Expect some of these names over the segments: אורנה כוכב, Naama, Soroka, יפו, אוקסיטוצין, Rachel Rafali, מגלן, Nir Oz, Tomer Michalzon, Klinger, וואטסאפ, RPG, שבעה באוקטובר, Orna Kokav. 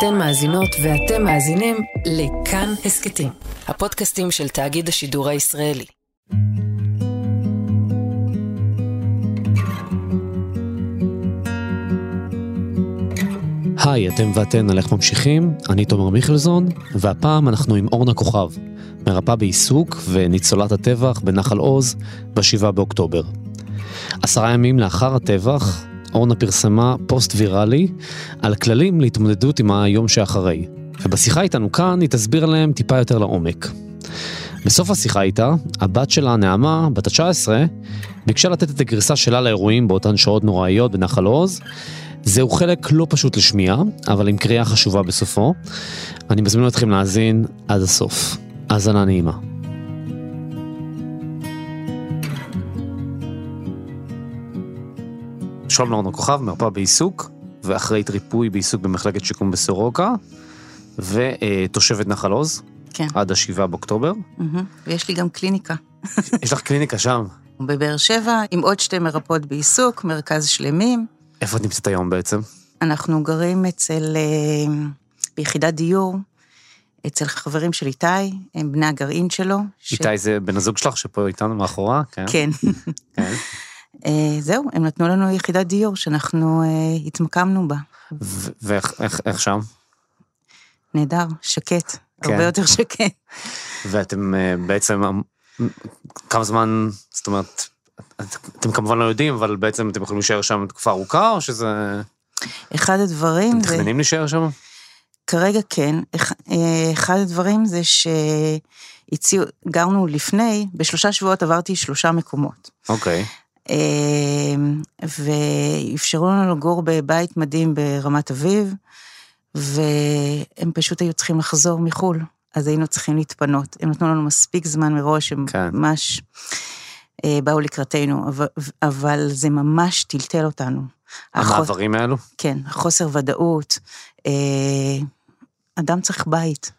אתן מאזינות ואתם מאזינים לכאן הסקטים, הפודקאסטים של תאגיד השידור הישראלי. היי, אתם ואתן על איך ממשיכים, אני תומר מיכלזון, והפעם אנחנו עם אורנה כוכב, מרפאה בעיסוק וניצולת הטבח בנחל עוז ב7 באוקטובר. 10 ימים לאחר הטבח, אורנה פרסמה פוסט ויראלי על כללים להתמודדות עם היום שאחרי, ובשיחה איתנו כאן היא תסביר להם טיפה יותר לעומק. בסוף השיחה איתה, הבת שלה נעמה, בת ה-19, ביקשה לתת את הגרסה שלה לאירועים באותן שעות נוראיות בנחל עוז. זהו חלק לא פשוט לשמיע, אבל עם קריאה חשובה בסופו. אני מזמין אתכם להאזין עד הסוף. האזנה נעימה. שלום לאורנה כוכב, מרפאה בעיסוק, ואחראית ריפוי בעיסוק במחלקת שיקום בסורוקה, ותושבת נחל עוז, כן. עד 7 באוקטובר. ויש לי גם קליניקה. יש לך קליניקה שם? בבאר שבע, עם עוד 2 מרפאות בעיסוק, מרכז שלמים. איפה את נמצאת היום בעצם? אנחנו גרים ביחידת דיור, אצל חברים של איתי, הם בני הגרעין שלו. איתי זה בן הזוג שלך שפה איתנו מאחורה? כן. כן. זהו, הם נתנו לנו יחידת דיור שאנחנו התמקמנו בה. ואיך שם? נהדר, שקט, הרבה יותר שקט. ואתם בעצם, כמה זמן, זאת אומרת, אתם כמובן לא יודעים, אבל בעצם אתם יכולים להישאר שם תקופה ארוכה, או שזה... אחד הדברים... אתם מתכננים להישאר שם? כרגע כן. אחד הדברים זה שגרנו לפני, ב3 שבועות עברתי 3 מקומות. אוקיי. ואפשרו לנו לגור בבית מדהים ברמת אביב, והם פשוט היו צריכים לחזור מחול, אז היינו צריכים להתפנות. הם נתנו לנו מספיק זמן מראש, הם ממש... באו לקראתנו, אבל זה ממש טלטל אותנו. המעברים האלו? כן, חוסר ודאות, אדם צריך בית.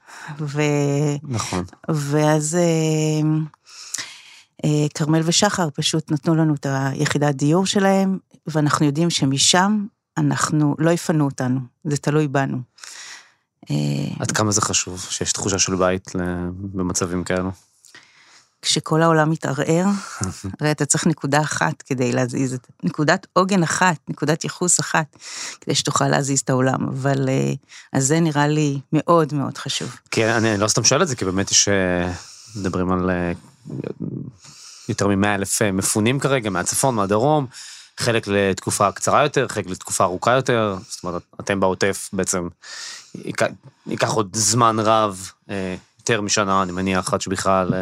נכון. ואז כרמל ושחר פשוט נתנו לנו את היחידת דיור שלהם, ואנחנו יודעים שמשם אנחנו לא יפנו אותנו, זה תלוי בנו. עד כמה זה חשוב שיש תחושה של בית במצבים כאלו? כשכל העולם מתערער, הרי אתה צריך נקודה אחת כדי להזיז את, נקודת עוגן אחת, נקודת יחוס אחת, כדי שתוכל להזיז את העולם, אבל אז זה נראה לי מאוד מאוד חשוב. כן, אני לא סתם שואל את זה, כי באמת יש, מדברים על יותר מ100,000 מפונים כרגע, מהצפון, מהדרום, חלק לתקופה קצרה יותר, חלק לתקופה ארוכה יותר, זאת אומרת, אתם בעוטף בעצם, ייקח עוד זמן רב, יותר משנה, אני מניח, עד שבכלל...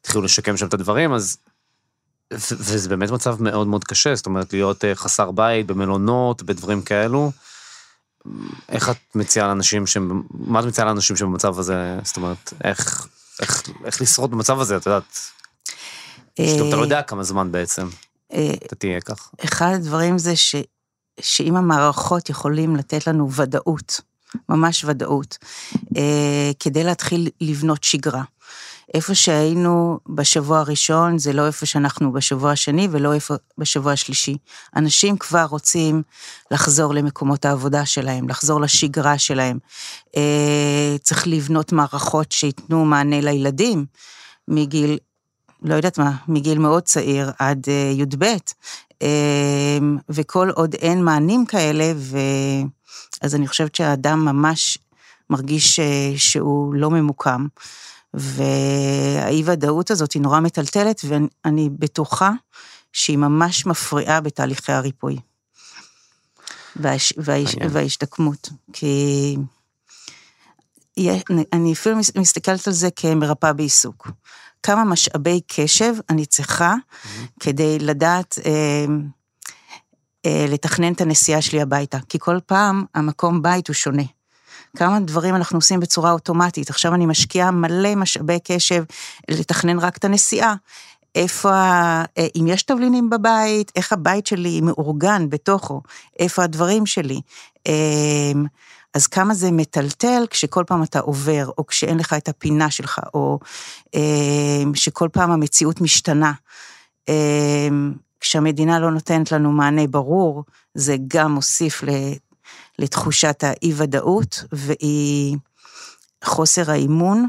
התחילו לשקם שם את הדברים, אז... וזה באמת מצב מאוד מאוד קשה, זאת אומרת, להיות חסר בית, במלונות, בדברים כאלו. איך את מציעה לאנשים שהם... מה את מציעה לאנשים שבמצב הזה? זאת אומרת, איך לשרוד במצב הזה, את יודעת? אתה לא יודע כמה זמן בעצם. אתה תהיה כך. אחד הדברים זה שאם המערכות יכולים לתת לנו ודאות, ממש ודאות, כדי להתחיל לבנות שגרה. איפה שהיינו בשבוע הראשון, זה לא איפה שאנחנו בשבוע השני, ולא איפה בשבוע השלישי. אנשים כבר רוצים לחזור למקומות העבודה שלהם, לחזור לשגרה שלהם. צריך לבנות מערכות שיתנו מענה לילדים, מגיל, לא יודעת מה, מגיל מאוד צעיר עד י"ב, וכל עוד אין מענים כאלה, אז אני חושבת שהאדם ממש מרגיש שהוא לא ממוקם, והאי ודאות הזאת היא נורא מטלטלת, ואני בטוחה שהיא ממש מפריעה בתהליכי הריפוי. וההשתקמות. כי אני אפילו מסתכלת על זה כמרפאה בעיסוק. כמה משאבי קשב אני צריכה כדי לדעת... לתכנן את הנסיעה שלי הביתה, כי כל פעם המקום בית הוא שונה. כמה דברים אנחנו עושים בצורה אוטומטית, עכשיו אני משקיעה מלא משאבי קשב, לתכנן רק את הנסיעה, איפה, אם יש תבלינים בבית, איך הבית שלי מאורגן בתוכו, איפה הדברים שלי, אז כמה זה מטלטל כשכל פעם אתה עובר, או כשאין לך את הפינה שלך, או שכל פעם המציאות משתנה, כשהמדינה לא נותנת לנו מענה ברור, זה גם מוסיף לתחושת האי-ודאות, והיא חוסר האימון,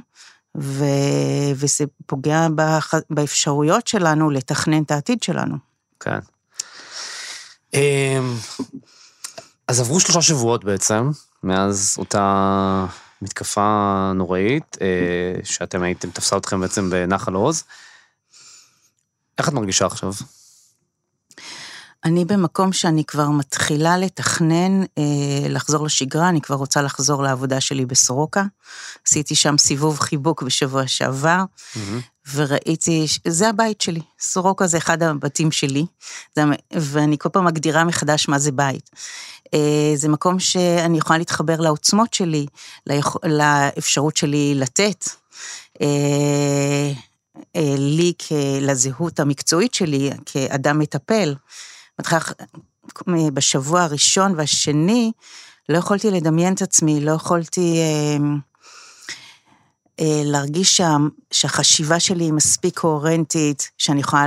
וזה פוגע באפשרויות שלנו לתכנן את העתיד שלנו. כן. אז עברו 3 שבועות בעצם, מאז אותה מתקפה נוראית, שאתם הייתם, תפסה אתכם בעצם בנחל עוז. איך את מרגישה עכשיו? אני במקום שאני כבר מתחילה לתכנן, לחזור לשגרה, אני כבר רוצה לחזור לעבודה שלי בסורוקה, עשיתי שם סיבוב חיבוק בשבוע שעבר, וראיתי, זה הבית שלי, סורוקה זה אחד הבתים שלי, ואני כל פעם מגדירה מחדש מה זה בית. זה מקום שאני יכולה להתחבר לעוצמות שלי, לאפשרות שלי לתת, לי לזהות המקצועית שלי, כאדם מטפל, בשבוע הראשון והשני, לא יכולתי לדמיין את עצמי, לא יכולתי להרגיש שהחשיבה שלי היא מספיק קוהרנטית, שאני יכולה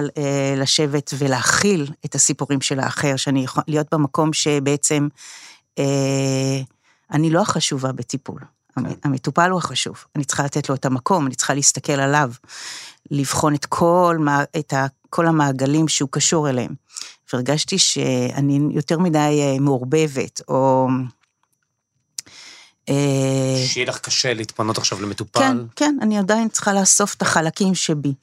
לשבת ולהכיל את הסיפורים של האחר, שאני יכולה להיות במקום שבעצם, אני לא החשובה בטיפול. המטופל הוא החשוב, אני צריכה לתת לו את המקום, אני צריכה להסתכל עליו, לבחון את כל המעגלים שהוא קשור אליהם. והרגשתי שאני יותר מדי מעורבבת, או... שיהיה לך קשה להתפנות עכשיו למטופל. כן, כן, אני עדיין צריכה לאסוף את החלקים שבי.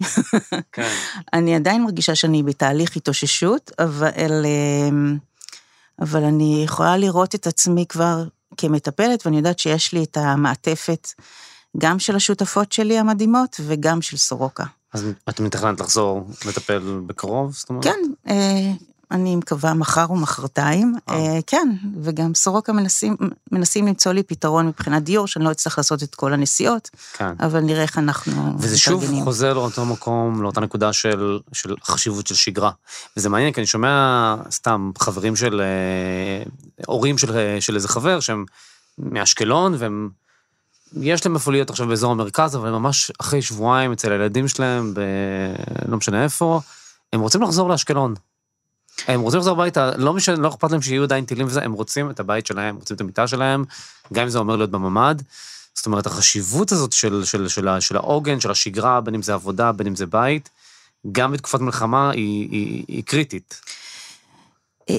כן. אני עדיין מרגישה שאני בתהליך התאוששות, אבל אני יכולה לראות את עצמי כבר... כמטפלת, ואני יודעת שיש לי את המעטפת, גם של השותפות שלי המדהימות, וגם של סורוקה. אז את מתכננת לחזור לטפל בקרוב, זאת אומרת? כן, אני מקווה מחר ומחרתיים, כן, וגם סורוקה מנסים למצוא לי פתרון מבחינת דיור, שאני לא אצטרך לעשות את כל הנסיעות, אבל נראה איך אנחנו מתארגנים. וזה שוב חוזר לאותו מקום, לאותה נקודה של חשיבות של שגרה. וזה מעניין, כי אני שומע סתם חברים של, הורים של איזה חבר, שהם מאשקלון, והם, יש להם מפוליות עכשיו באזור המרכז, אבל הם ממש אחרי שבועיים אצל הילדים שלהם, לא משנה איפה, הם רוצים לחזור לאשקלון. הם רוצים לחזור הביתה, לא אכפת להם שיהיו עדיין טילים וזה, הם רוצים את הבית שלהם, רוצים את המיטה שלהם, גם אם זה אומר להיות בממד, זאת אומרת, החשיבות הזאת של העוגן, של השגרה, בין אם זה עבודה, בין אם זה בית, גם בתקופת מלחמה היא קריטית.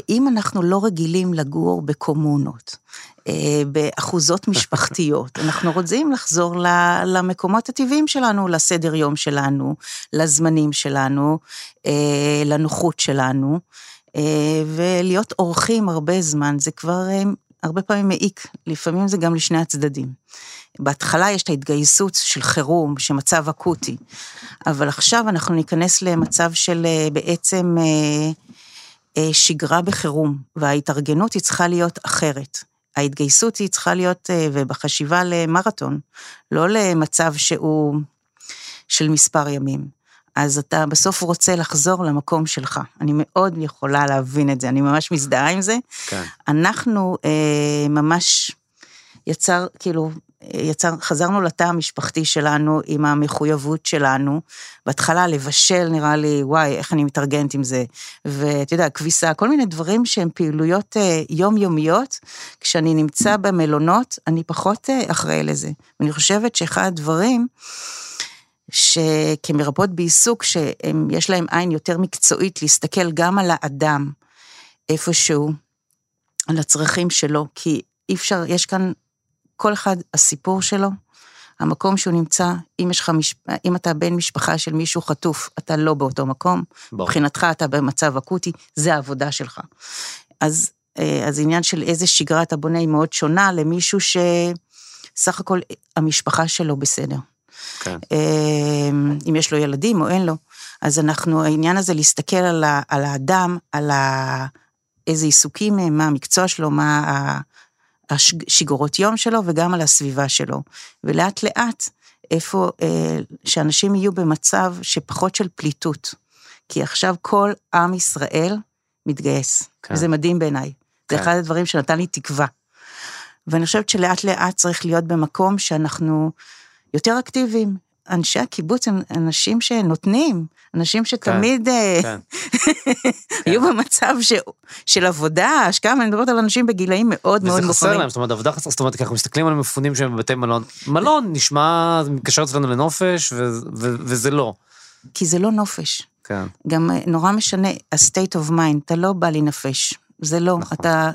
אם אנחנו לא רגילים לגור בקומונות, באחוזות משפחתיות, אנחנו רוצים לחזור למקומות הטבעיים שלנו, לסדר יום שלנו, לזמנים שלנו, לנוחות שלנו, ולהיות אורחים הרבה זמן, זה כבר הרבה פעמים מעיק, לפעמים זה גם לשני הצדדים. בהתחלה יש את ההתגייסות של חירום, שמצב אקוטי, אבל עכשיו אנחנו ניכנס למצב של בעצם... שגרה בחירום, וההתארגנות היא צריכה להיות אחרת. ההתגייסות היא צריכה להיות, ובחשיבה למרתון, לא למצב שהוא של מספר ימים. אז אתה בסוף רוצה לחזור למקום שלך. אני מאוד יכולה להבין את זה, אני ממש מזדהה עם זה. כן. אנחנו ממש חזרנו לתא המשפחתי שלנו, עם המחויבות שלנו, בהתחלה לבשל, נראה לי, וואי, איך אני מתארגנת עם זה, ואתה יודע, כביסה, כל מיני דברים שהם פעילויות יומיומיות, כשאני נמצא במלונות, אני פחות אחראי לזה, ואני חושבת שאחד הדברים, שכמרפאות בעיסוק, שיש להם עין יותר מקצועית, להסתכל גם על האדם, איפשהו, על הצרכים שלו, כי אי אפשר, יש כאן, כל אחד הסיפור שלו, המקום שהוא נמצא, אם אתה בן משפחה של מישהו חטוף, אתה לא באותו מקום, מבחינתך אתה במצב אקוטי, זה העבודה שלך. אז עניין של איזה שגרה אתה בונה היא מאוד שונה, למישהו שסך הכל המשפחה שלו בסדר. כן. אם יש לו ילדים או אין לו, אז העניין הזה להסתכל על האדם, על איזה עיסוקים, מה המקצוע שלו, מה השיגורות יום שלו, וגם על הסביבה שלו. ולאט לאט, איפה שאנשים יהיו במצב שפחות של פליטות. כי עכשיו כל עם ישראל מתגייס. כן. וזה מדהים בעיניי. כן. זה אחד הדברים שנתן לי תקווה. ואני חושבת שלאט לאט צריך להיות במקום שאנחנו יותר אקטיביים, אנשי הקיבוץ הם אנשים שנותנים, אנשים שתמיד היו במצב של עבודה, השקעה, אני מדברת על אנשים בגילאים מאוד מאוד מוכנים. וזה חסר להם, זאת אומרת, עבודה חסר, זאת אומרת, אנחנו מסתכלים על המפונים שהם בבתי מלון, מלון נשמע, מתקשר אצלנו לנופש, וזה לא. כי זה לא נופש. גם נורא משנה, ה-state of mind, אתה לא בא לנפש, זה לא, אתה...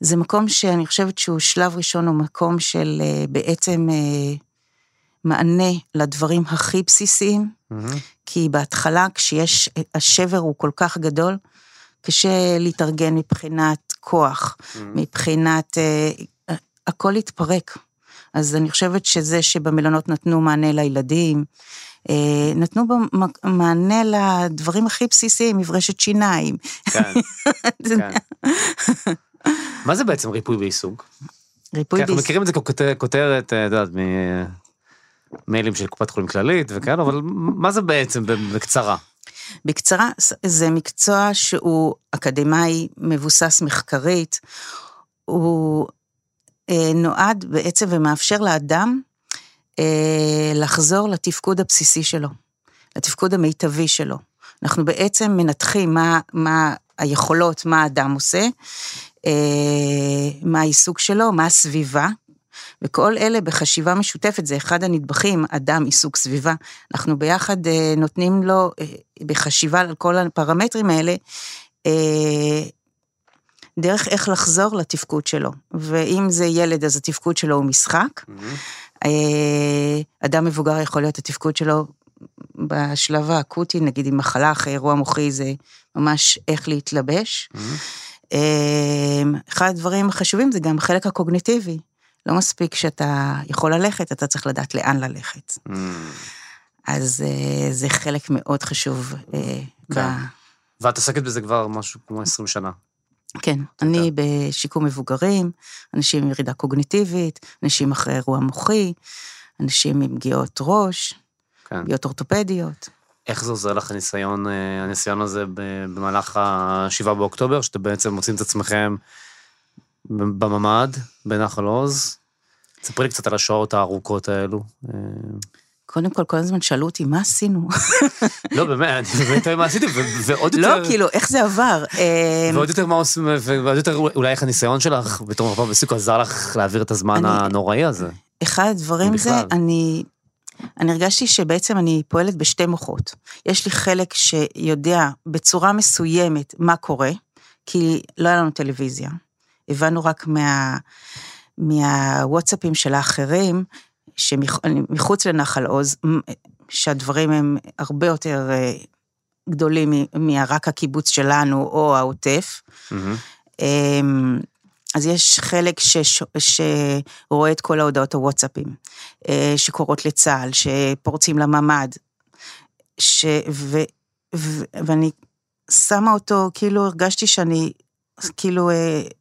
זה מקום שאני חושבת שהוא שלב ראשון, הוא מקום של בעצם מענה לדברים הכי בסיסיים, כי בהתחלה כשיש, השבר הוא כל כך גדול, קשה להתארגן מבחינת כוח, מבחינת, הכל התפרק. אז אני חושבת שזה שבמלונות נתנו מענה לילדים, נתנו במענה לדברים הכי בסיסיים, מברשת שיניים. כן, כן. מה זה בעצם ריפוי בעיסוק? ריפוי בעיסוק. אנחנו מכירים את זה ככותרת, יודעת, ממיילים של קופת חולים כללית וכאן, אבל מה זה בעצם בקצרה? בקצרה, זה מקצוע שהוא אקדמי, מבוסס מחקרית, הוא נועד בעצם ומאפשר לאדם לחזור לתפקוד הבסיסי שלו, לתפקוד המיטבי שלו. אנחנו בעצם מנתחים מה היכולות, מה האדם עושה, מה העיסוק שלו, מה הסביבה, וכל אלה בחשיבה משותפת, זה אחד הנדבכים, אדם, עיסוק, סביבה, אנחנו ביחד נותנים לו, בחשיבה על כל הפרמטרים האלה, דרך איך לחזור לתפקוד שלו, ואם זה ילד, אז התפקוד שלו הוא משחק, אדם מבוגר יכול להיות התפקוד שלו, בשלב האקוטי, נגיד עם מחלה, אחרי אירוע מוחי, זה ממש איך להתלבש. אחד הדברים החשובים זה גם חלק הקוגניטיבי. לא מספיק שאתה יכול ללכת, אתה צריך לדעת לאן ללכת. אז זה חלק מאוד חשוב. ואת עסקת בזה כבר משהו כמו 20 שנה. כן, אני בשיקום מבוגרים, אנשים עם ירידה קוגניטיבית, אנשים אחרי אירוע מוחי, אנשים עם פגיעות ראש, פגיעות אורתופדיות. איך זה עוזר לך הניסיון הזה במהלך ה7 באוקטובר, שאתם בעצם מוצאים את עצמכם בממד, בנחל עוז? תספרי לי קצת על השעות הארוכות האלו. קודם כל, כל הזמן שאלו אותי, מה עשינו? לא, באמת, מה עשיתם? ועוד יותר... לא, כאילו, איך זה עבר? ועוד יותר מה עושים, ועוד יותר אולי איך הניסיון שלך, בתור מרפאה בסיוק, עזר לך להעביר את הזמן הנוראי הזה. אחד הדברים זה, אני הרגשתי שבעצם אני פועלת בשתי מוחות. יש לי חלק שיודע בצורה מסוימת מה קורה, כי לא היה לנו טלוויזיה. הבנו רק מהוואטסאפים של האחרים, שמחוץ לנחל עוז, שהדברים הם הרבה יותר גדולים מהרק הקיבוץ שלנו או העוטף. אז יש חלק שרואה את כל ההודעות הוואטסאפים, שקורות לצהל, שפורצים לממד, ואני שמה אותו, כאילו הרגשתי שאני כאילו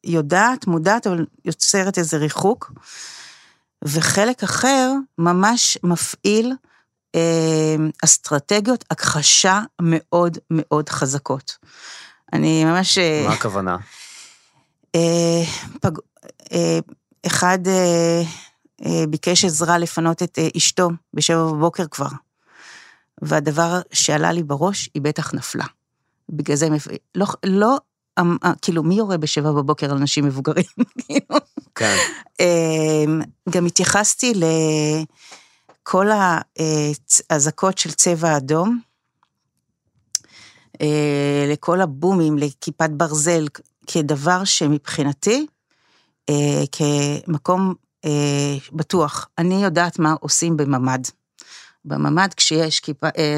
יודעת, מודעת, אבל יוצרת איזה ריחוק, וחלק אחר ממש מפעיל אסטרטגיות הכחשה מאוד מאוד חזקות. אני ממש... מה הכוונה? אחד ביקש עזרה לפנות את אשתו בשבע בבוקר כבר, והדבר שעלה לי בראש, היא בטח נפלה. בגלל זה, לא, כאילו, מי יורה בשבע בבוקר על אנשים מבוגרים? גם התייחסתי לכל הזעקות של צבע אדום, לכל הבומים, לכיפת ברזל, כדבר שמבחינתי, כמקום בטוח, אני יודעת מה עושים בממד. בממד, כשיש,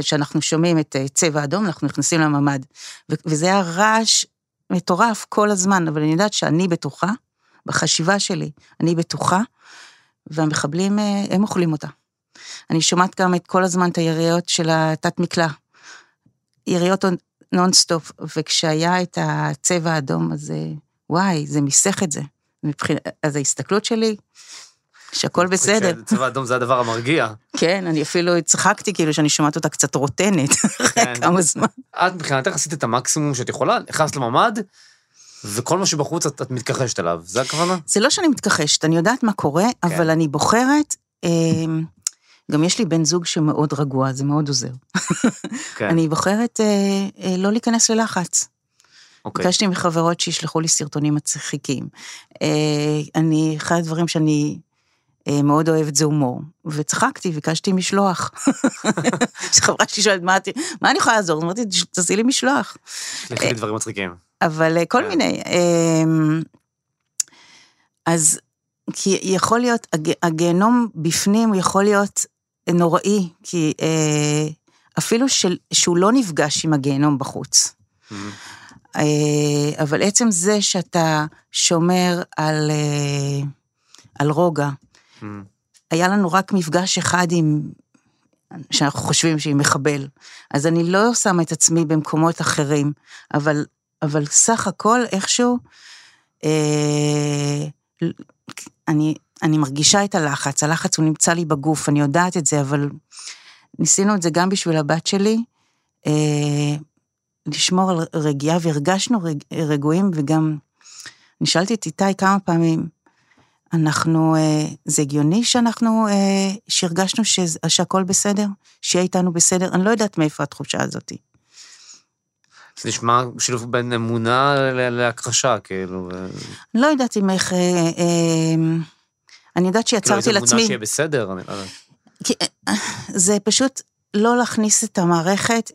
כשאנחנו שומעים את צבע אדום, אנחנו נכנסים לממד, וזה היה רעש מטורף כל הזמן, אבל אני יודעת שאני בטוחה, בחשיבה שלי, אני בטוחה, והמחבלים, הם אוכלים אותה. אני שומעת גם את כל הזמן את היריות של התת מקלע, יריות נונסטופ, וכשהיה את הצבע האדום, אז וואי, זה מסך את זה. אז ההסתכלות שלי, שהכל בסדר. צבע האדום זה הדבר המרגיע. כן, אני אפילו הצחקתי, כאילו שאני שומעת אותה קצת רוטנת, אחרי כמה זמן. את מבחינתך עשית את המקסימום שאת יכולה, נכנסת לממד, וכל מה שבחוץ את מתכחשת עליו, זה הכוונה? זה לא שאני מתכחשת, אני יודעת מה קורה, אבל אני בוחרת גם יש לי בן זוג שמאוד רגוע, זה מאוד עוזר. אני בוחרת לא להיכנס ללחץ. ביקשתי מחברות שישלחו לי סרטונים מצחיקים. אחד הדברים שאני מאוד אוהבת זה הומור, וצחקתי, ביקשתי משלוח. חברה שלי שואלת, מה אני יכולה לעזור? אמרתי, תעשי לי משלוח. תלכי לי דברים מצחיקים. אבל כל מיני. אז כי יכול להיות, הגיהנום בפנים יכול להיות נוראי, כי אפילו שהוא לא נפגש עם הגיהנום בחוץ. אבל עצם זה שאתה שומר על רוגע, היה לנו רק מפגש אחד שאנחנו חושבים שהיא מחבל, אז אני לא שמה את עצמי במקומות אחרים, אבל סך הכל איכשהו, אני מרגישה את הלחץ, הלחץ הוא נמצא לי בגוף, אני יודעת את זה, אבל ניסינו את זה גם בשביל הבת שלי, לשמור על רגיעה, והרגשנו רגועים, וגם נשאלתי את איתי כמה פעמים, זה הגיוני שאנחנו, שהרגשנו שהכל בסדר, שיהיה איתנו בסדר, אני לא יודעת מאיפה התחושה הזאת. זה נשמע שילוב בין אמונה להכחשה, כאילו. אני לא יודעת אם איך, אני יודעת שיצרתי לעצמי. אמונה שיהיה בסדר, אני לא יודעת. זה פשוט לא להכניס את המערכת,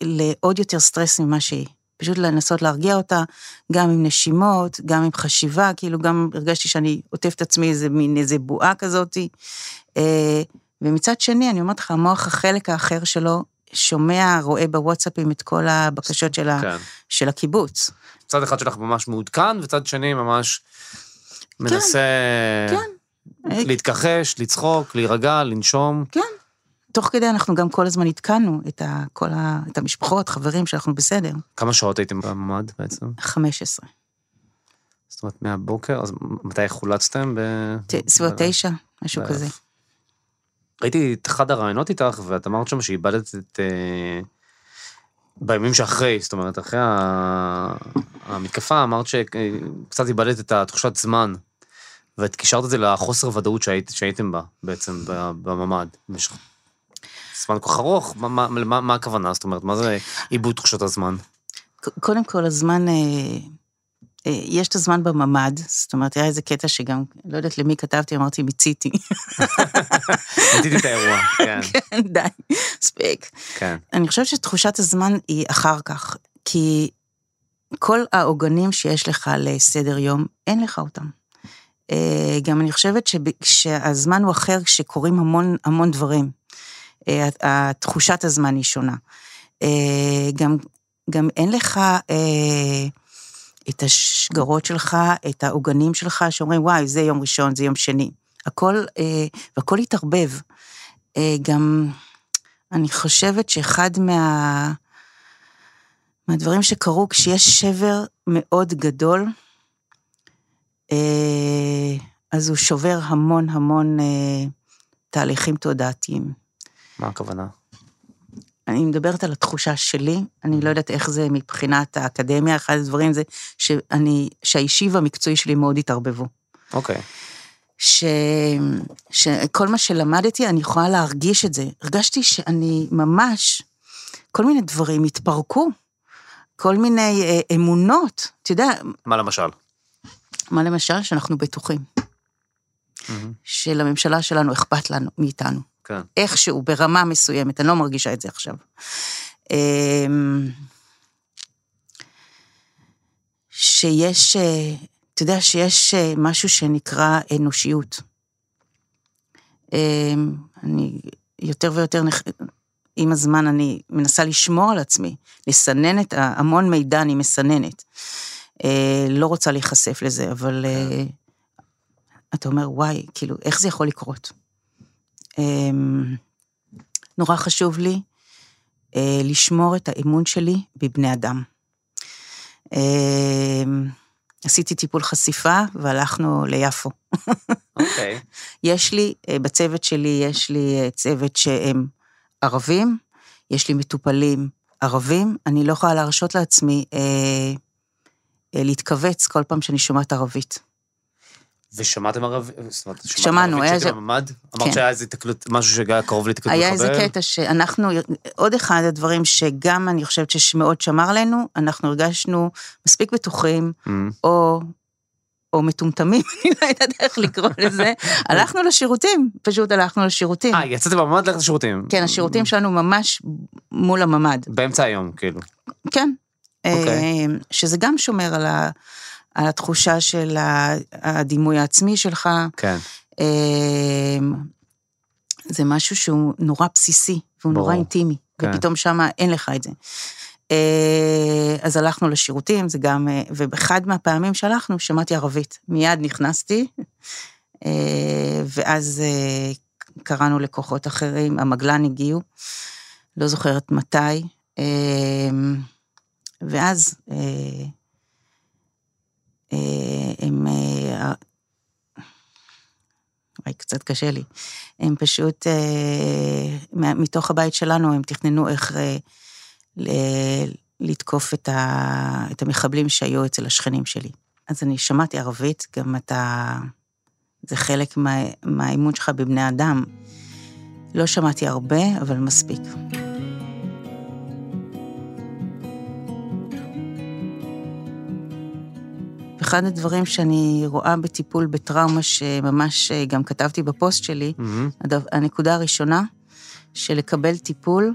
לעוד יותר סטרס ממה שהיא. פשוט לנסות להרגיע אותה, גם עם נשימות, גם עם חשיבה, כאילו גם הרגשתי שאני עוטפת עצמי איזה בועה כזאת, ומצד שני, אני אומרת לך, המוח החלק האחר שלו, שומע, רואה בוואטסאפים את כל הבקשות של הקיבוץ. צד אחד שלך ממש מעודכן, וצד שני ממש מנסה להתכחש, לצחוק, להירגע, לנשום. כן. תוך כדי אנחנו גם כל הזמן התקנו את המשפחות, חברים שאנחנו בסדר. כמה שעות הייתם בממד בעצם? 15. זאת אומרת, מהבוקר, אז מתי חולצתם? סביבות 9, משהו כזה. ראיתי את אחד הרעיונות איתך, ואת אמרת שם שאיבדת את... בימים שאחרי, זאת אומרת, אחרי המתקפה, אמרת שקצת איבדת את התחושת זמן, ואת קישרת את זה לחוסר ודאות שהייתם בה, בעצם, בממד. זמן כוח ארוך, מה הכוונה? זאת אומרת, מה זה איבוד תחושת הזמן? קודם כל, הזמן... יש את הזמן בממד, זאת אומרת, היה איזה קטע שגם, לא יודעת למי כתבתי, אמרתי, מיציתי. מיציתי את האירוע, כן. כן, די, ספיק. כן. אני חושבת שתחושת הזמן היא אחר כך, כי כל העוגנים שיש לך לסדר יום, אין לך אותם. גם אני חושבת שהזמן הוא אחר, כשקורים המון המון דברים. תחושת הזמן היא שונה. גם אין לך... את השגרות שלך, את העוגנים שלך, שאומרים, וואי, זה יום ראשון, זה יום שני. והכל התערבב. גם, אני חושבת שאחד מהדברים שקרו, כשיש שבר מאוד גדול, אז הוא שובר המון המון תהליכים תודעתיים. מה הכוונה? אני מדברת על התחושה שלי, אני לא יודעת איך זה מבחינת האקדמיה, אחד הדברים זה שהאישי והמקצועי שלי מאוד התערבבו. אוקיי. שכל מה שלמדתי, אני יכולה להרגיש את זה. הרגשתי שאני ממש, כל מיני דברים התפרקו, כל מיני אמונות, אתה יודע... מה למשל? מה למשל? שאנחנו בטוחים. שלממשלה שלנו אכפת לנו, מאיתנו. איכשהו, ברמה מסוימת, אני לא מרגישה את זה עכשיו. שיש, אתה יודע, שיש משהו שנקרא אנושיות. אני יותר ויותר, עם הזמן אני מנסה לשמור על עצמי, לסננת, המון מידע אני מסננת. לא רוצה להיחשף לזה, אבל אתה אומר, וואי, כאילו, איך זה יכול לקרות? נורא חשוב לי לשמור את האמון שלי בבני אדם. עשיתי טיפול חשיפה והלכנו ליפו. אוקיי. יש לי, בצוות שלי יש לי צוות שהם ערבים, יש לי מטופלים ערבים, אני לא יכולה להרשות לעצמי להתכווץ כל פעם שאני שומעת ערבית. ושמעתם ערב? שמענו. אמרת שהיה איזה תקלות, משהו שהיה קרוב לתקלות מחבל? היה איזה קטע שאנחנו, עוד אחד הדברים שגם אני חושבת ששמעות שמר לנו, אנחנו הרגשנו מספיק בטוחים, או מטומטמים, אני לא יודעת איך לקרוא לזה, הלכנו לשירותים, פשוט הלכנו לשירותים. יצאתם בממד, הלכת לשירותים? כן, השירותים שלנו ממש מול הממד. באמצע היום, כאילו. כן. שזה גם שומר על ה... על התחושה של הדימוי העצמי שלך. כן. זה משהו שהוא נורא בסיסי, והוא נורא אינטימי, ופתאום שם אין לך את זה. אז הלכנו לשירותים, זה גם, ובאחד מהפעמים שהלכנו, שמעתי ערבית. מיד נכנסתי, ואז קראנו לכוחות אחרים, המגלן הגיעו, לא זוכרת מתי, ואז... הם, קצת קשה לי, הם פשוט, מתוך הבית שלנו, הם תכננו איך לתקוף את המחבלים שהיו אצל השכנים שלי. אז אני שמעתי ערבית, גם אתה, זה חלק מהאימון שלך בבני אדם. לא שמעתי הרבה, אבל מספיק. אחד הדברים שאני רואה בטיפול בטראומה, שממש גם כתבתי בפוסט שלי, הנקודה הראשונה, שלקבל טיפול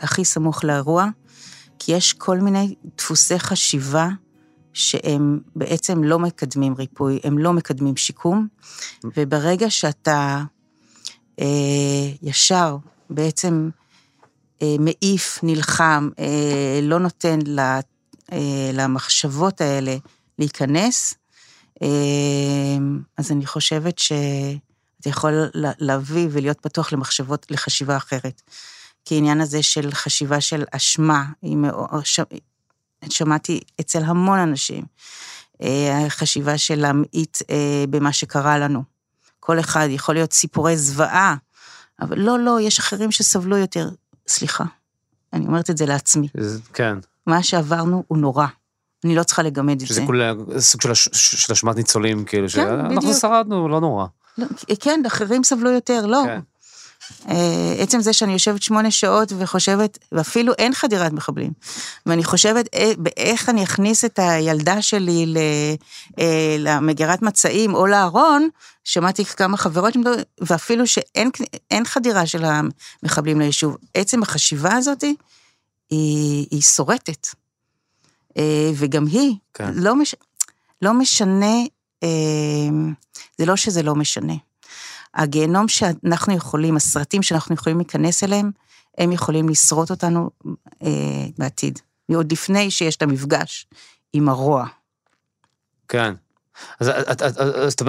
הכי סמוך לאירוע, כי יש כל מיני דפוסי חשיבה, שהם בעצם לא מקדמים ריפוי, הם לא מקדמים שיקום, וברגע שאתה ישר בעצם מעיף, נלחם, לא נותן למחשבות האלה, להיכנס, אז אני חושבת שאתה יכול להביא ולהיות פתוח למחשבות, לחשיבה אחרת. כי העניין הזה של חשיבה של אשמה, שמעתי אצל המון אנשים, החשיבה של להמעיט במה שקרה לנו. כל אחד יכול להיות סיפורי זוועה, אבל לא, יש אחרים שסבלו יותר. סליחה, אני אומרת את זה לעצמי. כן. מה שעברנו הוא נורא. אני לא צריכה לגמד את זה. שזה כולה סוג של אשמת ניצולים, כאילו, שאנחנו שרדנו, לא נורא. כן, אחרים סבלו יותר, לא. עצם זה שאני יושבת 8 שעות וחושבת, ואפילו אין חדירת מחבלים, ואני חושבת באיך אני אכניס את הילדה שלי למגירת מצעים או לארון, שמעתי כמה חברות, ואפילו שאין חדירה של המחבלים ליישוב. עצם החשיבה הזאת היא שורטת. וגם היא, כן. לא משנה, זה לא שזה לא משנה. הגיהנום שאנחנו יכולים, הסרטים שאנחנו יכולים להיכנס אליהם, הם יכולים לשרוט אותנו בעתיד. עוד לפני שיש את המפגש עם הרוע. כן. אז זאת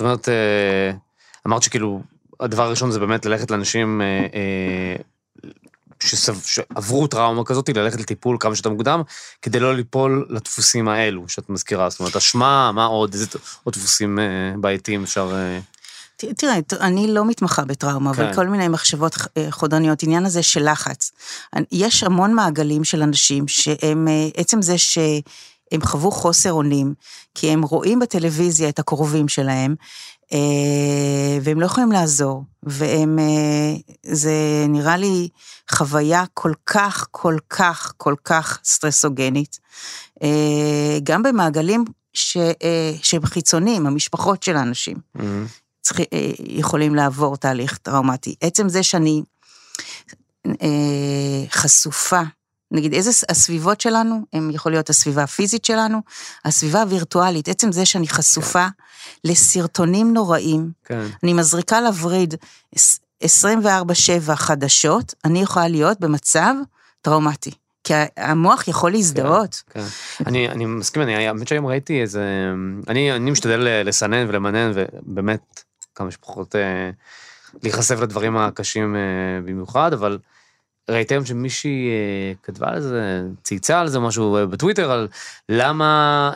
אומרת, אמרת שכאילו, הדבר הראשון זה באמת ללכת לאנשים... שעברו טראומה כזאת, ללכת לטיפול כמה שאתה מוקדם, כדי לא ליפול לדפוסים האלו שאת מזכירה. זאת אומרת, אשמה, מה עוד, איזה עוד דפוסים בעייתיים אפשר... תראה, אני לא מתמחה בטראומה, אבל כל מיני מחשבות חודניות, עניין הזה של לחץ. יש המון מעגלים של אנשים, שהם, עצם זה שהם חוו חוסר אונים, כי הם רואים בטלוויזיה את הקרובים שלהם, והם לא יכולים לעזור, והם, זה נראה לי חוויה כל כך, כל כך, כל כך סטרסוגנית, גם במעגלים שהם חיצוניים, המשפחות של האנשים, יכולים לעבור תהליך טראומטי. עצם זה שאני חשופה, נגיד, איזה הסביבות שלנו, הם יכול להיות הסביבה הפיזית שלנו, הסביבה הווירטואלית, עצם זה שאני חשופה לסרטונים נוראים, אני מזריקה לבריד 24/7 חדשות, אני יכולה להיות במצב טראומטי, כי המוח יכול להזדהות. אני מסכים, אני האמת שהיום ראיתי איזה, אני משתדל לסנן ולמנן, ובאמת כמה שפחות להיחשף לדברים הקשים במיוחד, אבל... ראיתי היום שמישהי כתבה על זה, צייצה על זה משהו בטוויטר, על למה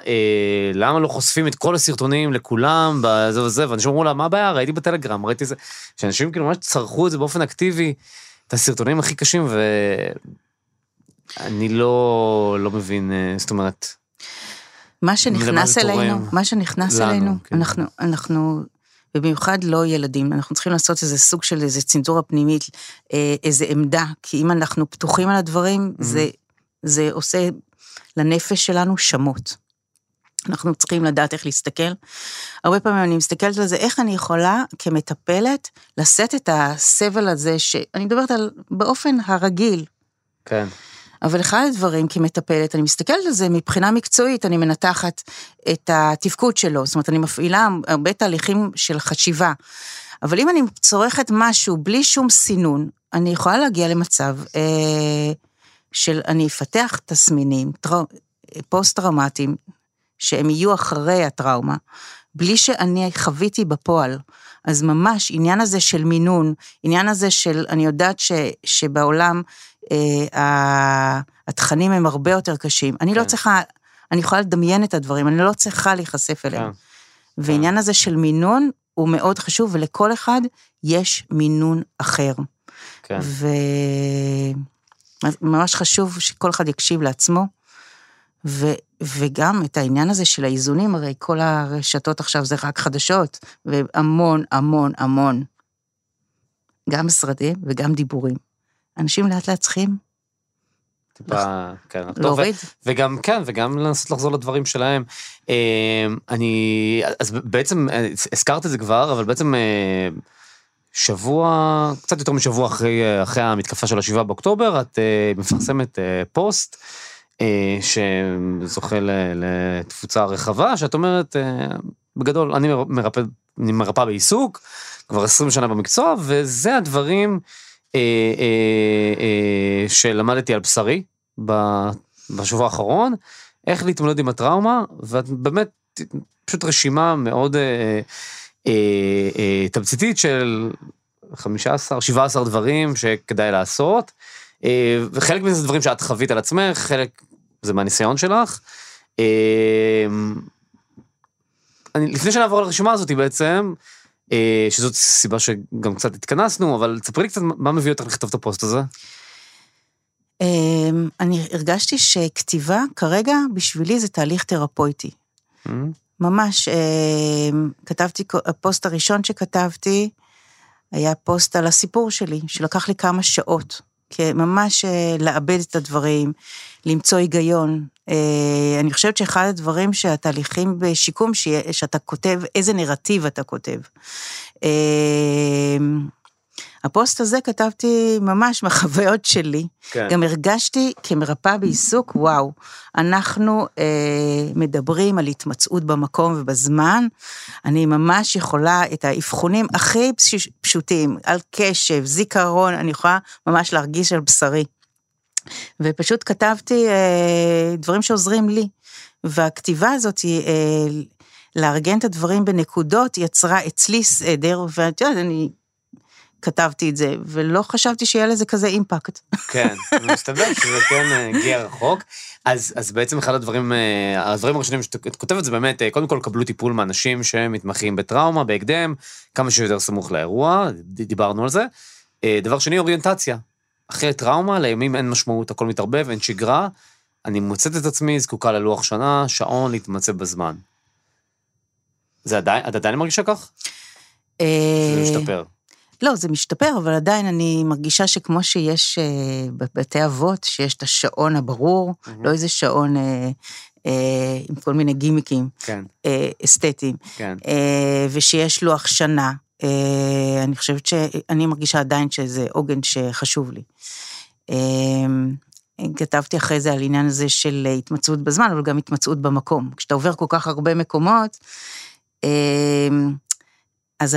לא חושפים את כל הסרטונים לכולם, בזה וזה, ואנשים אמרו לה, מה הבעיה? ראיתי בטלגרם, ראיתי זה, שאנשים כאילו ממש צרכו את זה באופן אקטיבי, את הסרטונים הכי קשים, ואני לא מבין, זאת אומרת... מה שנכנס אלינו, אנחנו ובמיוחד לא ילדים, אנחנו צריכים לעשות איזה סוג של איזה צנזורה פנימית, איזה עמדה, כי אם אנחנו פתוחים על הדברים, זה עושה לנפש שלנו שמות. אנחנו צריכים לדעת איך להסתכל. הרבה פעמים אני מסתכלת על זה, איך אני יכולה כמטפלת לשאת את הסבל הזה, שאני מדברת על באופן הרגיל. כן. אבל אחד הדברים כמטפלת, אני מסתכלת על זה מבחינה מקצועית, אני מנתחת את התפקוד שלו, זאת אומרת, אני מפעילה הרבה תהליכים של חשיבה, אבל אם אני צורכת משהו בלי שום סינון, אני יכולה להגיע למצב של אני אפתח תסמינים פוסט-טראומטיים, שהם יהיו אחרי הטראומה, בלי שאני חוויתי בפועל. אז ממש, עניין הזה של מינון, עניין הזה של, אני יודעת שבעולם, התכנים הם הרבה יותר קשים. אני לא צריכה, אני יכולה לדמיין את הדברים, אני לא צריכה להיחשף אליהם. ועניין הזה של מינון, הוא מאוד חשוב, ולכל אחד יש מינון אחר. וממש חשוב שכל אחד יקשיב לעצמו, וגם את העניין הזה של האיזונים, הרי כל הרשתות עכשיו זה רק חדשות, והמון, המון, המון, גם סרטים וגם דיבורים. אנשים לאט לאט צריכים. טיפה, כן. להוריד. וגם, כן, וגם לנסות לחזור לדברים שלהם. אז בעצם, הזכרת את זה כבר, אבל בעצם שבוע, קצת יותר משבוע אחרי המתקפה של ה7 באוקטובר, את מפרסמת פוסט, שזוכה לתפוצה רחבה, שאת אומרת, בגדול, אני מרפא בעיסוק, כבר 20 שנה במקצוע, וזה הדברים שלמדתי על בשרי, בשבוע האחרון, איך להתמודד עם הטראומה, ואת באמת, פשוט רשימה מאוד תמציתית של 17 דברים שכדאי לעשות, וחלק מזה דברים שאת חווית על עצמך, חלק זה מהניסיון שלך. לפני שנעבור לרשימה הזאת בעצם, שזאת סיבה שגם קצת התכנסנו, אבל תספרי לי קצת מה מביא אותך לכתוב את הפוסט הזה? אני הרגשתי שכתיבה כרגע בשבילי זה תהליך תרפויטי. ממש, כתבתי, הפוסט הראשון שכתבתי, היה פוסט על הסיפור שלי, שלקח לי כמה שעות. ממש לאבד את הדברים, למצוא היגיון. אני חושבת שאחד הדברים שהתהליכים בשיקום, שאתה כותב, איזה נרטיב אתה כותב. הפוסט הזה כתבתי ממש מהחוויות שלי. כן. גם הרגשתי כמרפאה בעיסוק, וואו, אנחנו מדברים על התמצאות במקום ובזמן, אני ממש יכולה את האבחונים הכי פשוטים, על קשב, זיכרון, אני יכולה ממש להרגיש על בשרי. ופשוט כתבתי דברים שעוזרים לי, והכתיבה הזאת היא... לארגן את הדברים בנקודות, יצרה אצלי סדר, ואת יודעת, אני... כתבתי את זה, ולא חשבתי שיהיה לזה כזה אימפקט. כן, אני מסתבר שזה כן הגיע רחוק. אז בעצם אחד הדברים הראשונים שאת כותבת זה באמת, קודם כל קבלו טיפול מאנשים שמתמחים בטראומה, בהקדם, כמה שיותר סמוך לאירוע, דיברנו על זה. דבר שני, אוריינטציה. אחרי טראומה, לימים אין משמעות, הכל מתערבב, אין שגרה, אני מוצאת את עצמי, זקוקה ללוח שנה, שעון להתמצא בזמן. זה עדיין, את עדיין מרגישה כך? זה משתפר. לא, זה משתפר, אבל עדיין אני מרגישה שכמו שיש בבתי אבות, שיש את השעון הברור, לא איזה שעון עם כל מיני גימיקים, אסתטיים, ושיש לוח שנה, אני חושבת שאני מרגישה עדיין שזה עוגן שחשוב לי. כתבתי אחרי זה על עניין הזה של התמצאות בזמן, אבל גם התמצאות במקום. כשאתה עובר כל כך הרבה מקומות, אז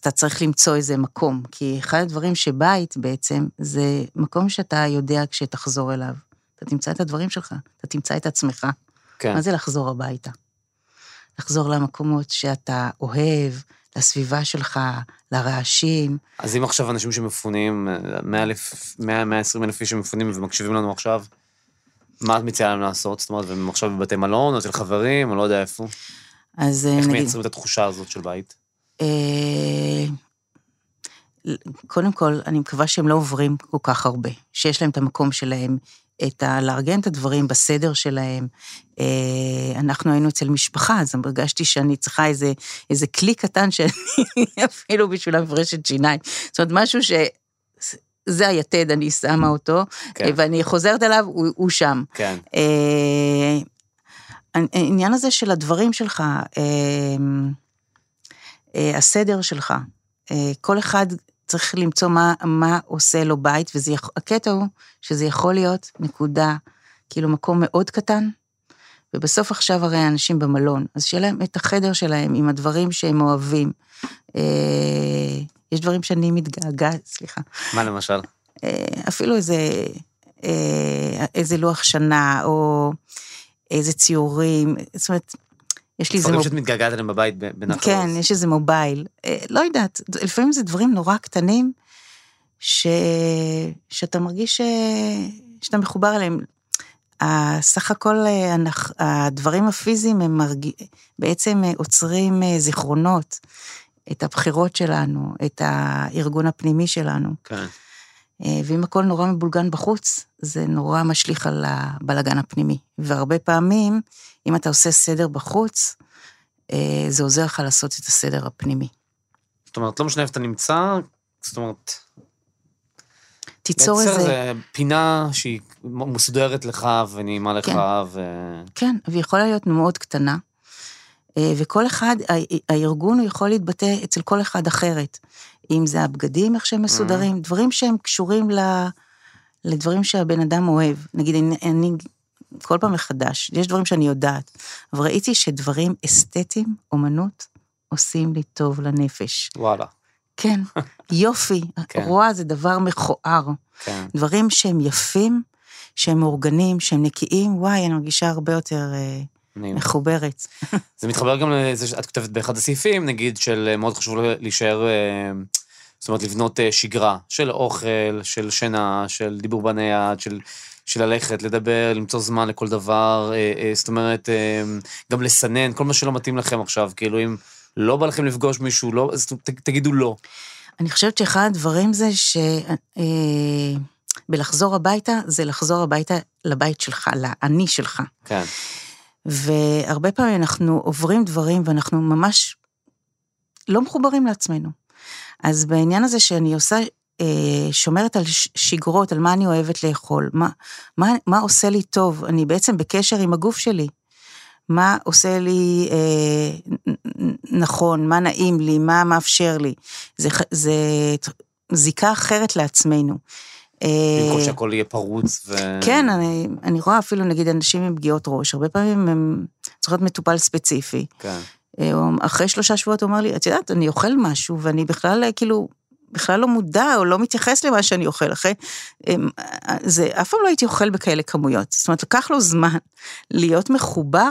אתה צריך למצוא איזה מקום, כי אחד הדברים שבית בעצם, זה מקום שאתה יודע כשתחזור אליו. אתה תמצא את הדברים שלך, אתה תמצא את עצמך. כן. מה זה לחזור הביתה? לחזור למקומות שאתה אוהב, לסביבה שלך, לרעשים. אז אם עכשיו אנשים שמפונים, 120,000 שמפונים ומקשיבים לנו עכשיו, מה את מציעה להם לעשות? זאת אומרת, והם עכשיו בבתי מלון, או של חברים, או לא יודע איפה. אז איך נגיד... מייצרים את התחושה הזאת של בית? קודם כל, אני מקווה שהם לא עוברים כל כך הרבה, שיש להם את המקום שלהם, לארגן את הדברים בסדר שלהם. אנחנו היינו אצל משפחה, אז הרגשתי שאני צריכה איזה כלי קטן שאני אפילו בשביל הברשת שיניים. זאת אומרת, משהו ש... זה היתד, אני שמה אותו, כן. ואני חוזרת אליו, הוא שם. כן. העניין הזה של הדברים שלך, הסדר שלך, כל אחד צריך למצוא מה עושה לו בית, והקטע הוא שזה יכול להיות נקודה, כאילו מקום מאוד קטן, ובסוף עכשיו הרי האנשים במלון, אז שיהיה להם את החדר שלהם, עם הדברים שהם אוהבים. יש דברים שאני מתגעגעת, סליחה. מה למשל? אפילו איזה לוח שנה, או איזה ציורים, זאת אומרת, יש לי איזה... לפעמים שאת מתגעגעת עליהם בבית בנחלוס. כן, יש איזה מובייל. לא יודעת, לפעמים זה דברים נורא קטנים, שאתה מרגיש שאתה מחובר אליהם. סך הכל הדברים הפיזיים הם בעצם עוצרים זיכרונות, את הבחירות שלנו, את הארגון הפנימי שלנו. כן. ואם הכל נורא מבולגן בחוץ, זה נורא משליך על הבלגן הפנימי. והרבה פעמים, אם אתה עושה סדר בחוץ, זה עוזר לך לעשות את הסדר הפנימי. זאת אומרת, לא משנה איפה אתה נמצא, זאת אומרת... תיצור איזה... זה פינה שהיא מוסדרת לך ונעימה לך ו... כן, ויכולה להיות מאוד קטנה. וכל אחד, הארגון הוא יכול להתבטא אצל כל אחד אחרת, אם זה הבגדים, איך שהם מסודרים, דברים שהם קשורים לדברים שהבן אדם אוהב, נגיד, אני כל פעם מחדש, יש דברים שאני יודעת, אבל ראיתי שדברים אסתטיים, אומנות, עושים לי טוב לנפש. וואלה. כן, יופי, רואה זה דבר מכוער, דברים שהם יפים, שהם מאורגנים, שהם נקיים, וואי, אני מרגישה הרבה יותר... מחוברת. זה מתחבר גם לזה שאת כותבת באחד הסעיפים, נגיד, של מאוד חשוב להישאר, זאת אומרת, לבנות שגרה, של אוכל, של שינה, של דיבור בנייד, של ללכת, לדבר, למצוא זמן לכל דבר, זאת אומרת, גם לסנן, כל מה שלא מתאים לכם עכשיו, כאילו, אם לא בא לכם לפגוש מישהו, לא, אז תגידו לא. אני חושבת שאחד הדברים זה שבלחזור הביתה, זה לחזור הביתה לבית שלך, לעני שלך. כן. והרבה פעמים אנחנו עוברים דברים, ואנחנו ממש לא מחוברים לעצמנו. אז בעניין הזה שאני עושה, שומרת על שגרות, על מה אני אוהבת לאכול, מה עושה לי טוב, אני בעצם בקשר עם הגוף שלי, מה עושה לי נכון, מה נעים לי, מה מאפשר לי, זה זיקה אחרת לעצמנו. במקום שהכל יהיה פרוץ ו... כן, אני רואה אפילו נגיד אנשים עם פגיעות ראש, הרבה פעמים הם צריכות מטופל ספציפי. כן. אחרי 3 שבועות הוא אומר לי, את יודעת, אני אוכל משהו ואני בכלל כאילו, בכלל לא מודע או לא מתייחס למה שאני אוכל, אחרי, זה אף פעם לא הייתי אוכל בכאלה כמויות, זאת אומרת, לקח לו זמן להיות מחובר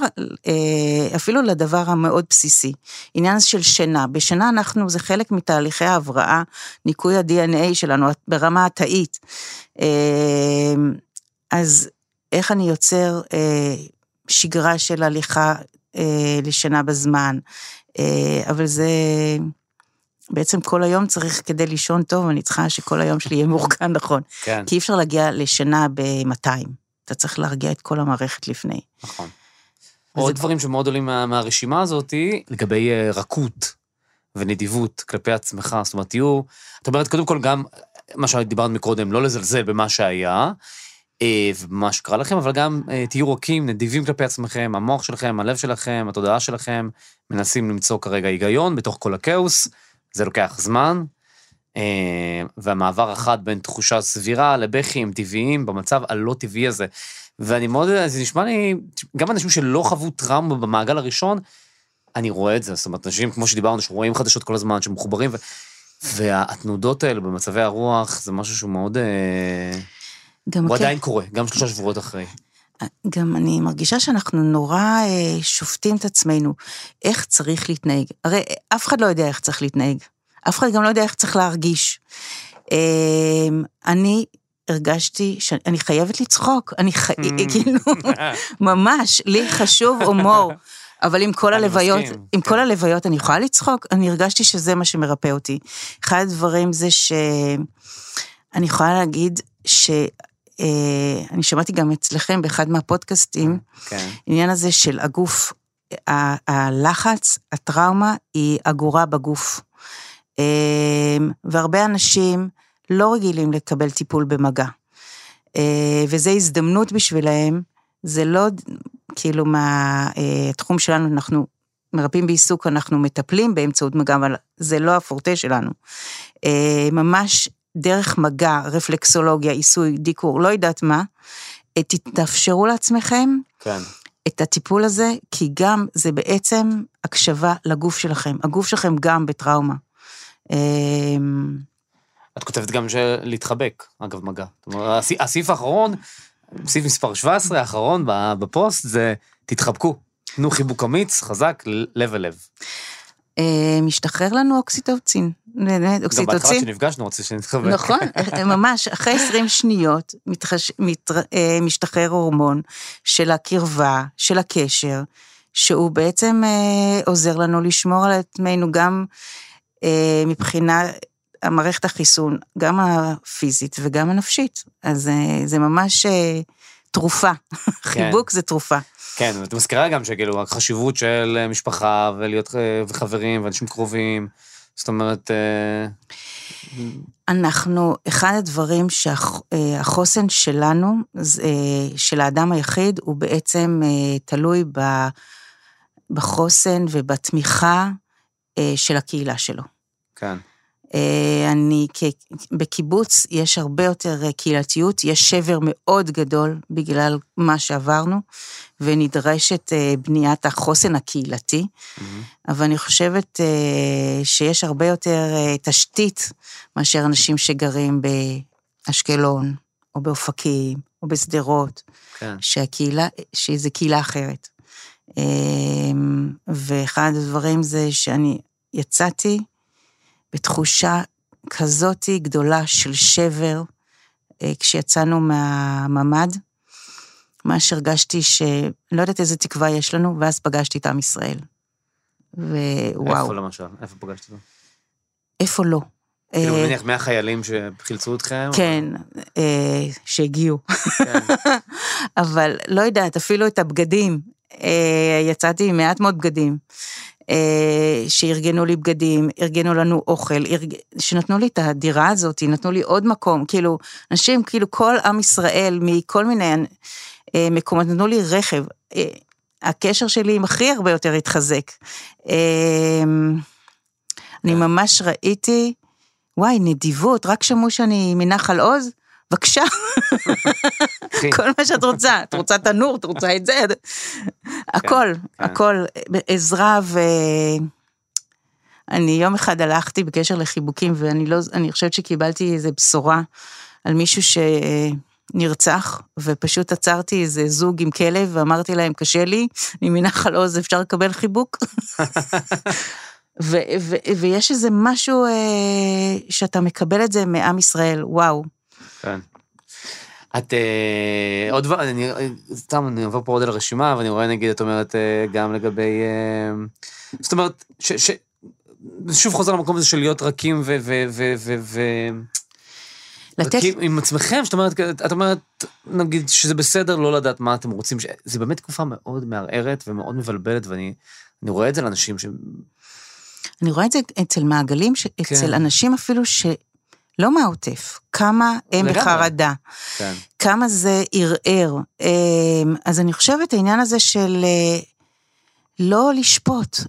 אפילו לדבר המאוד בסיסי, עניין של שינה, בשינה אנחנו, זה חלק מתהליכי ההבראה, ניקוי ה-DNA שלנו ברמה התאית, אז איך אני יוצר שגרה של הליכה לשינה בזמן, אבל זה... בעצם כל היום צריך כדי לישון טוב, אני צריכה שכל היום שלי יהיה מורגן נכון. כן. כי אי אפשר להגיע לשינה ב-200. אתה צריך להרגיע את כל המערכת לפני. נכון. עוד דברים שמאוד עולים מהרשימה הזאת, לגבי רכות ונדיבות כלפי עצמך, זאת אומרת, תהיו, את אומרת, קודם כל גם, מה שדיברנו מקודם, לא לזלזל במה שהיה, ומה שקרה לכם, אבל גם תהיו רכים, נדיבים כלפי עצמכם, המוח שלכם, הלב שלכם, התודעה שלכם, מנסים למצוא כרגע היגיון בתוך כל הכאוס, זה לוקח זמן, והמעבר אחד בין תחושה סבירה לבכים טבעיים, במצב הלא טבעי הזה, ואני מאוד, זה נשמע לי, גם אנשים שלא חוו טראומה במעגל הראשון, אני רואה את זה, זאת אומרת, אנשים כמו שדיברנו, שרואים חדשות כל הזמן, שמחוברים, והתנודות האלה במצבי הרוח, זה משהו שהוא מאוד, הוא עדיין קורה, גם 3 שבועות אחרי. גם אני מרגישה שאנחנו נורא שופטים את עצמנו, איך צריך להתנהג, הרי אף אחד לא יודע איך צריך להתנהג, אף אחד גם לא יודע איך צריך להרגיש, אני הרגשתי שאני חייבת לצחוק, אני כאילו, ממש, לי חשוב הומור, אבל עם כל הלוויות, עם כל הלוויות אני יכולה לצחוק, אני הרגשתי שזה מה שמרפא אותי, אחד הדברים זה שאני יכולה להגיד ש... אני שמעתי גם אצלכם באחד מהפודקאסטים, עניין הזה של הגוף, הלחץ, הטראומה, היא אגורה בגוף. והרבה אנשים לא רגילים לקבל טיפול במגע. וזה הזדמנות בשבילהם, זה לא, כאילו, מהתחום שלנו, אנחנו מרפאים בעיסוק, אנחנו מטפלים באמצעות מגע, אבל זה לא הפורטה שלנו. ממש דרך מגע, רפלקסולוגיה, עיסוי, דיקור, לא יודעת מה, תתאפשרו לעצמכם, כן. את הטיפול הזה, כי גם זה בעצם הקשבה לגוף שלכם, הגוף שלכם גם בטראומה. את כותבת גם להתחבק, אגב מגע. הסעיף האחרון, סעיף מספר 17 האחרון בפוסט, זה תתחבקו, תנו חיבוק אמיץ, חזק, לב אל לב. משתחרר לנו אוקסיטוצין. גם בהתחלה שנפגשנו, רוצה שנתחבק. נכון, ממש, אחרי 20 שניות, משתחרר הורמון של הקרבה, של הקשר, שהוא בעצם עוזר לנו לשמור על עצמנו גם מבחינה המערכת החיסון, גם הפיזית וגם הנפשית. אז זה ממש תרופה. חיבוק זה תרופה. כן, ואת מזכירה גם שכאילו החשיבות של משפחה ולהיות וחברים ואנשים קרובים, זאת אומרת... אנחנו, אחד הדברים שהחוסן שלנו, של האדם היחיד, הוא בעצם תלוי בחוסן ובתמיכה של הקהילה שלו. כן. אני, בקיבוץ יש הרבה יותר קהילתיות, יש שבר מאוד גדול בגלל מה שעברנו, ונדרשת בניית החוסן הקהילתי, אבל אני חושבת שיש הרבה יותר תשתית מאשר אנשים שגרים באשקלון, או באופקים, או בסדרות, שזה קהילה אחרת. ואחד הדברים זה שאני יצאתי, בתחושה כזאת גדולה של שבר, כשיצאנו מהממד, מה שהרגשתי שלא יודעת איזה תקווה יש לנו, ואז פגשתי את עם ישראל. ווואו. איפה למשל? איפה פגשתי אותו? איפה לא. כאילו נניח 100 חיילים שחילצו אתכם? כן, שהגיעו. אבל לא יודעת, אפילו את הבגדים, יצאתי עם מעט מאוד בגדים, שארגנו לי בגדים, ארגנו לנו אוכל, שנתנו לי את הדירה הזאת, נתנו לי עוד מקום, כאילו, אנשים, כאילו, כל עם ישראל, מכל מיני מקומות, נתנו לי רכב, הקשר שלי עם הכי הרבה יותר התחזק. אני ממש ראיתי, וואי, נדיבות, רק שמו שאני מנחל עוז, בבקשה, כל מה שאת רוצה, את רוצה תנור, את רוצה את זה, הכל, הכל, עזרה ו... אני יום אחד הלכתי בקשר לחיבוקים, ואני חושבת שקיבלתי איזו בשורה על מישהו שנרצח, ופשוט עצרתי איזה זוג עם כלב, ואמרתי להם, קשה לי, אני מנחל עוז, אפשר לקבל חיבוק? ויש איזה משהו שאתה מקבל את זה מעם ישראל, וואו. כן. את, עוד דבר, סתם, אני עובר פה עוד על הרשימה, ואני רואה, נגיד, את אומרת, גם לגבי, זאת אומרת, שוב חוזר למקום הזה של להיות רכים רכים עם עצמכם, את אומרת, נגיד, שזה בסדר לא לדעת מה אתם רוצים, זה באמת תקופה מאוד מערערת ומאוד מבלבלת, ואני רואה את זה לאנשים ש... אני רואה את זה אצל מעגלים, אצל אנשים אפילו ש... לא מהעוטף, כמה הם בחרדה, כן. כמה זה ערער. אז אני חושבת העניין הזה של לא לשפוט,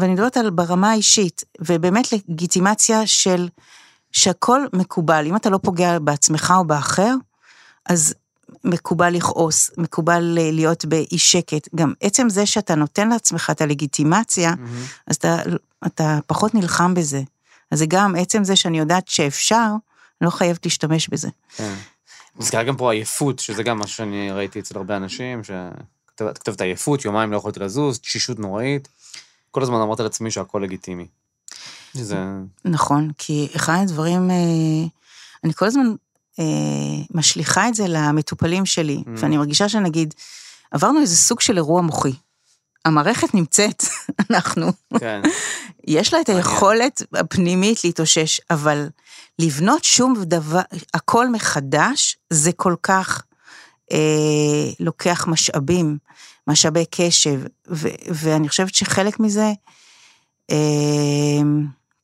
ואני מדברת על ברמה האישית, ובאמת לגיטימציה של, שהכל מקובל, אם אתה לא פוגע בעצמך או באחר, אז מקובל לכעוס, מקובל להיות באי שקט, גם עצם זה שאתה נותן לעצמך את הלגיטימציה, אז אתה פחות נלחם בזה. אז זה גם עצם זה שאני יודעת שאפשר, לא חייבת להשתמש בזה. כן. נזכרה גם פה עייפות, שזה גם מה שאני ראיתי אצל הרבה אנשים, שאת כתבת עייפות, יומיים לא יכולתי לזוז, תשישות נוראית, כל הזמן אמרת לעצמי שהכל לגיטימי. שזה... נכון, כי אחד הדברים, אני כל הזמן משליחה את זה למטופלים שלי, ואני מרגישה שנגיד, עברנו איזה סוג של אירוע מוחי, המערכת נמצאת, אנחנו. כן. יש לה את היכולת הפנימית להתאושש, אבל לבנות שום דבר, הכל מחדש, זה כל כך לוקח משאבים, משאבי קשב, ואני חושבת שחלק מזה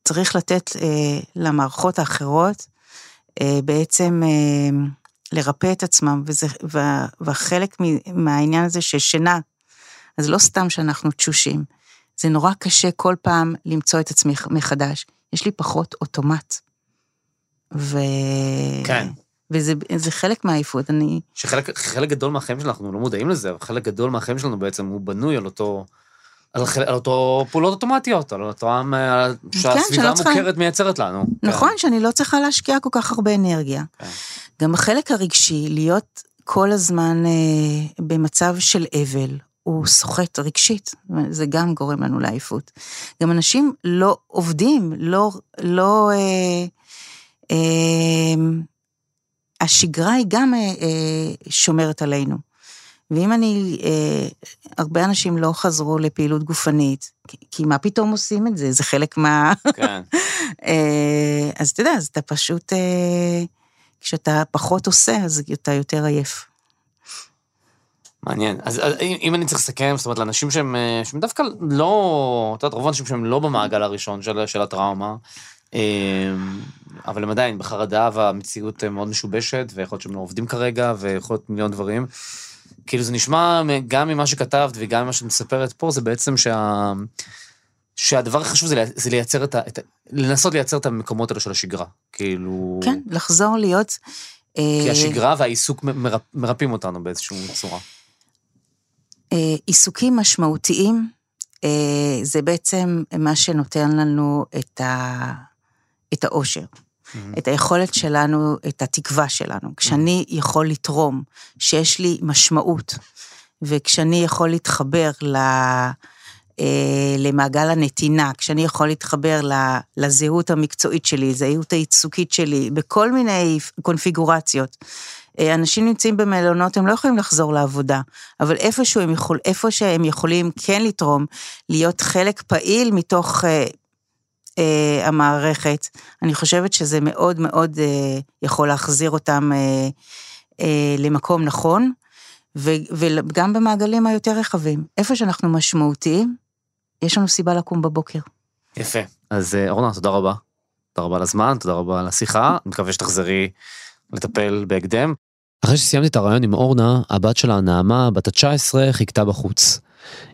צריך לתת למערכות האחרות, בעצם לרפא את עצמם, וחלק מהעניין הזה ששינה, אז לא סתם שאנחנו תשושים, זה נורא קשה כל פעם למצוא את עצמי מחדש, יש לי פחות אוטומט, כן. וזה חלק מהעייפות, שחלק גדול מהחיים שלנו, אנחנו לא מודעים לזה, אבל חלק גדול מהחיים שלנו בעצם, הוא בנוי על אותו, על אותו פעולות אוטומטיות, על אותו שהסביבה המוכרת מייצרת לנו. נכון, שאני לא צריכה להשקיע כל כך הרבה אנרגיה. גם החלק הרגשי, להיות כל הזמן במצב של אבל, הוא סוחט רגשית, זה גם גורם לנו לעייפות. גם אנשים לא עובדים, לא השגרה היא גם שומרת עלינו. ואם אני, הרבה אנשים לא חזרו לפעילות גופנית, כי מה פתאום עושים את זה? זה חלק מה... כן. אז אתה יודע, אז אתה פשוט, כשאתה פחות עושה, אז אתה יותר עייף. מעניין. אז אם אני צריך לסכם, זאת אומרת, לאנשים שהם דווקא לא, אתה יודע, רוב אנשים שהם לא במעגל הראשון של הטראומה, אבל הם עדיין בחרדה והמציאות מאוד משובשת, ויכול להיות שהם לא עובדים כרגע, ויכול להיות מיליון דברים. כאילו זה נשמע גם ממה שכתבת וגם ממה שמספרת פה, זה בעצם שהדבר החשוב זה לייצר לנסות לייצר את המקומות האלה של השגרה. כאילו... כן, לחזור להיות... כי השגרה והעיסוק מרפאים אותנו באיזושהי צורה. עיסוקים משמעותיים, זה בעצם מה שנותן לנו את האושר. את היכולת שלנו, את התקווה שלנו. כשאני יכול לתרום, שיש לי משמעות, וכשאני יכול להתחבר למעגל הנתינה, כשאני יכול להתחבר לזהות המקצועית שלי, זהות העיסוקית שלי, בכל מיני קונפיגורציות. אנשים נמצאים במלונות, הם לא יכולים לחזור לעבודה, אבל איפה שהם יכולים כן לתרום, להיות חלק פעיל מתוך... המערכת, אני חושבת שזה מאוד מאוד יכול להחזיר אותם למקום נכון, וגם במעגלים היותר רחבים. איפה שאנחנו משמעותיים, יש לנו סיבה לקום בבוקר. יפה. אז אורנה, תודה רבה. תודה רבה על הזמן, תודה רבה על השיחה. אני מקווה שתחזרי לטפל בהקדם. אחרי שסיימתי את הרעיון עם אורנה, הבת שלה, נעמה, בת ה-19, חיכתה בחוץ.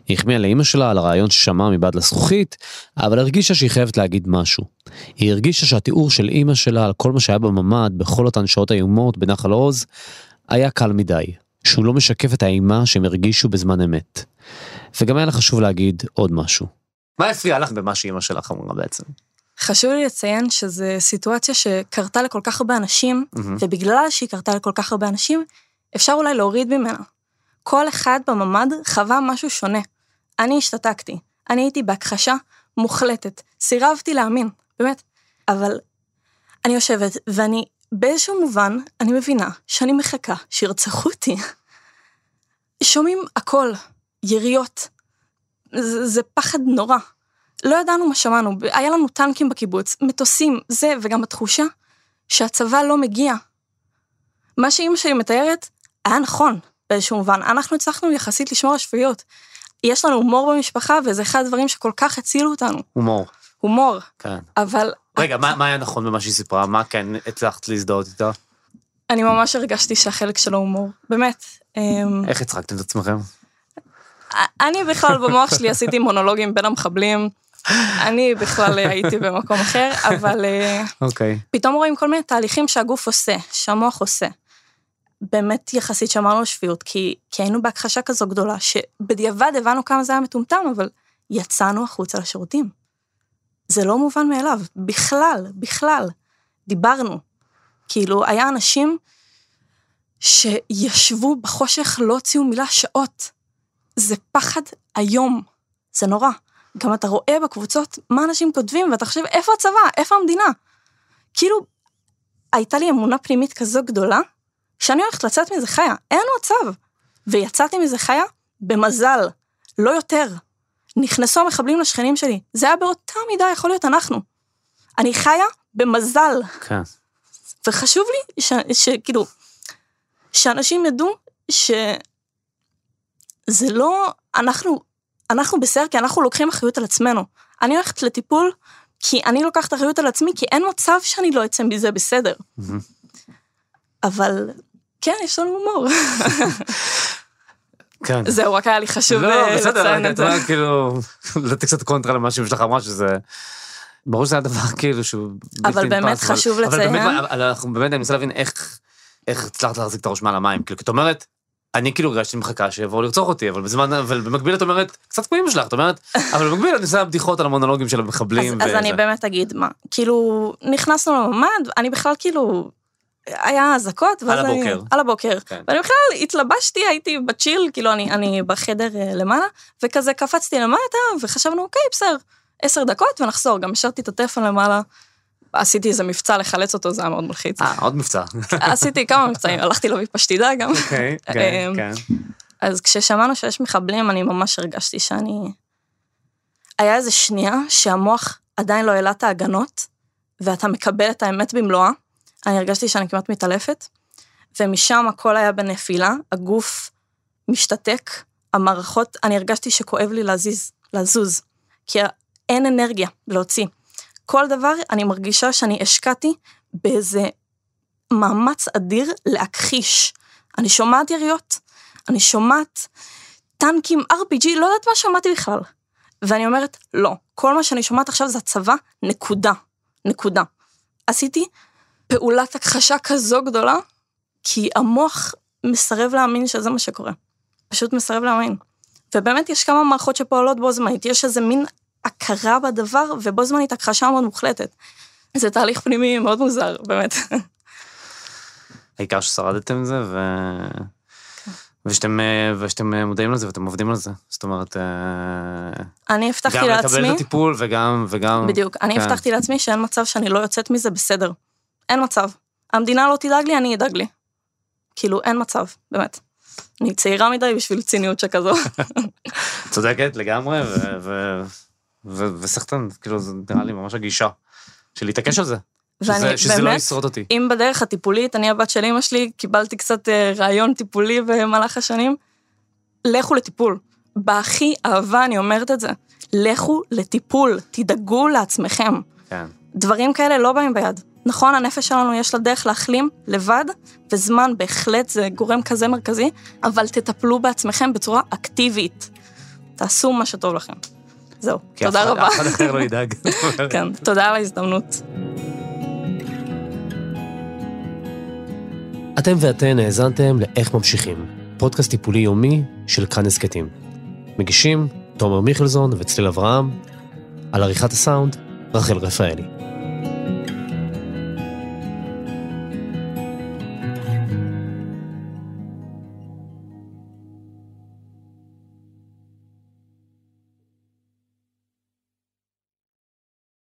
היא החמיאה לאמא שלה על הרעיון ששמעה מבעד לזכוכית, אבל הרגישה שהיא חייבת להגיד משהו. היא הרגישה שהתיאור של אמא שלה על כל מה שהיה בממד בכל אותן שעות איומות בנחל עוז, היה קל מדי, שהוא לא משקף את האימה שהם הרגישו בזמן אמת. וגם היה לה חשוב להגיד עוד משהו. מה הפריע לך במה שאמא שלך אמרה בעצם? חשוב לי לציין שזו סיטואציה שקרתה לכל כך הרבה אנשים, ובגלל שהיא קרתה לכל כך הרבה אנשים, אפשר אולי להוריד ממנה. כל אחד בממד חווה משהו שונה. אני השתתקתי, אני הייתי בהכחשה מוחלטת, סירבתי להאמין, באמת. אבל אני יושבת, ואני באיזשהו מובן, אני מבינה שאני מחכה, שירצחו אותי. שומעים הכל, יריות, זה פחד נורא. לא ידענו מה שמענו, היה לנו טנקים בקיבוץ, מטוסים, זה וגם התחושה שהצבא לא מגיע. מה שאמא שלי מתארת, היה נכון. באיזשהו מובן, אנחנו הצלחנו יחסית לשמור השפויות. יש לנו הומור במשפחה, וזה אחד הדברים שכל כך הצילו אותנו. הומור. הומור. כן. אבל... רגע, מה היה נכון במה שהיא סיפרה? מה כן הצלחת להזדהות איתה? אני ממש הרגשתי שהחלק שלו הומור. באמת. איך הצחקתם את עצמכם? אני בכלל במוח שלי עשיתי מונולוגים בין המחבלים. אני בכלל הייתי במקום אחר, אבל... אוקיי. פתאום רואים כל מיני תהליכים שהגוף עושה, שהמוח עושה. באמת יחסית שמרנו שפיות, כי היינו בהכחשה כזו גדולה, שבדיעבד הבנו כמה זה היה מטומטם, אבל יצאנו החוצה לשירותים. זה לא מובן מאליו, בכלל, דיברנו. כאילו, היה אנשים שישבו בחושך, לא הוציאו מילה שעות. זה פחד היום, זה נורא. גם אתה רואה בקבוצות מה אנשים כותבים, ואתה חושב, איפה הצבא, איפה המדינה? כאילו, הייתה לי אמונה פנימית כזו גדולה, שאני הולכת לצאת מזה חיה, אין מצב, ויצאתי מזה חיה במזל, לא יותר. נכנסו מחבלים לשכנים שלי. זה היה באותה מידה יכול להיות אנחנו. אני חיה במזל. כן. וחשוב לי שכאילו, שאנשים ידעו שזה לא, אנחנו בסדר, כי אנחנו לוקחים אחריות על עצמנו. אני הולכת לטיפול, כי אני לוקחת אחריות על עצמי, כי אין מצב שאני לא אצא מזה בסדר. אבל, כן, יש לנו הומור. כן. זהו, רק היה לי חשוב לציין את זה. לא, בסדר, כאילו, לתת קצת קונטרה למה שמשלך אמרה שזה... ברור שזה היה דבר כאילו שהוא... אבל באמת חשוב לציין. אבל אנחנו באמת, אני מנסה להבין איך הצלחת להחזיק את הראש מעל המים. כאילו, כתאומרת, אני כאילו הרגשתי מחכה שיבואו לרצוח אותי, אבל בזמן, אבל במקביל את אומרת, קצת קמים שלך, את אומרת, אבל במקביל אני עושה בדיחות על המונולוגים של המחבלים. אז אני באמת אגיד מה, כאילו, נכנסנו לממד, אני בכלל כאילו, היה אזעקות, על הבוקר, ואני בכלל התלבשתי, הייתי בצ'יל, כאילו אני בחדר למעלה, וכזה קפצתי למטה, וחשבנו, אוקיי, בסדר, 10 דקות ונחזור, גם השארתי את הטלפון למעלה, עשיתי איזה מבצע לחלץ אותו, זה היה מאוד מלחיץ. עוד מבצע. עשיתי כמה מבצעים, הלכתי לו בפשטידה גם. אוקיי, כן, כן. אז כששמענו שיש מחבלים, אני ממש הרגשתי שאני... היה איזה שנייה שהמוח עדיין לא העלה את ההגנות, ואתה מקבל את האמת במלואה, אני הרגשתי שאני כמעט מתעלפת, ומשם הכל היה בנפילה, הגוף משתתק, המערכות, אני הרגשתי שכואב לי לזוז, כי אין אנרגיה להוציא. כל דבר אני מרגישה שאני השקעתי באיזה מאמץ אדיר להכחיש. אני שומעת יריות, אני שומעת טנקים, RPG, לא יודעת מה שמעתי בכלל. ואני אומרת, לא, כל מה שאני שומעת עכשיו זה הצבא, נקודה, נקודה. עשיתי פעולת הכחשה כזו גדולה, כי המוח מסרב להאמין שזה מה שקורה. פשוט מסרב להאמין. ובאמת יש כמה מערכות שפועלות בו זמנית, יש איזה מין הכרה בדבר, ובו זמנית הכחשה מאוד מוחלטת. זה תהליך פנימי מאוד מוזר, באמת. העיקר ששרדתם זה, ושאתם מודעים לזה, ואתם עובדים על זה. זאת אומרת, אני הבטחתי לעצמי... גם לקבל את הטיפול, וגם... בדיוק, אני הבטחתי לעצמי שאין מצב שאני לא יוצאת מזה בסדר. אין מצב. המדינה לא תדאג לי, אני אדאג לי. כאילו, אין מצב, באמת. אני צעירה מדי בשביל ציניות שכזו. צודקת לגמרי, וסחטן, כאילו זה נראה לי ממש הגישה של להתעקש על זה, שזה לא ישרוד אותי. אם בדרך הטיפולית, אני הבת של אמא שלי, קיבלתי קצת רעיון טיפולי במהלך השנים, לכו לטיפול. בהכי אהבה אני אומרת את זה, לכו לטיפול, תדאגו לעצמכם. דברים כאלה לא באים ביד. נכון, הנפש שלנו יש לה דרך להחלים לבד, וזמן בהחלט זה גורם כזה מרכזי, אבל תטפלו בעצמכם בצורה אקטיבית. תעשו מה שטוב לכם. זהו, תודה רבה. כי אחד אחר לא ידאג. כן, תודה על ההזדמנות. אתם ואתן האזנתם לאיך ממשיכים, פודקאסט טיפולי יומי של כאן הסכתים. מגישים, תומר מיכלזון וצליל אברהם, על עריכת הסאונד, רחל רפאלי.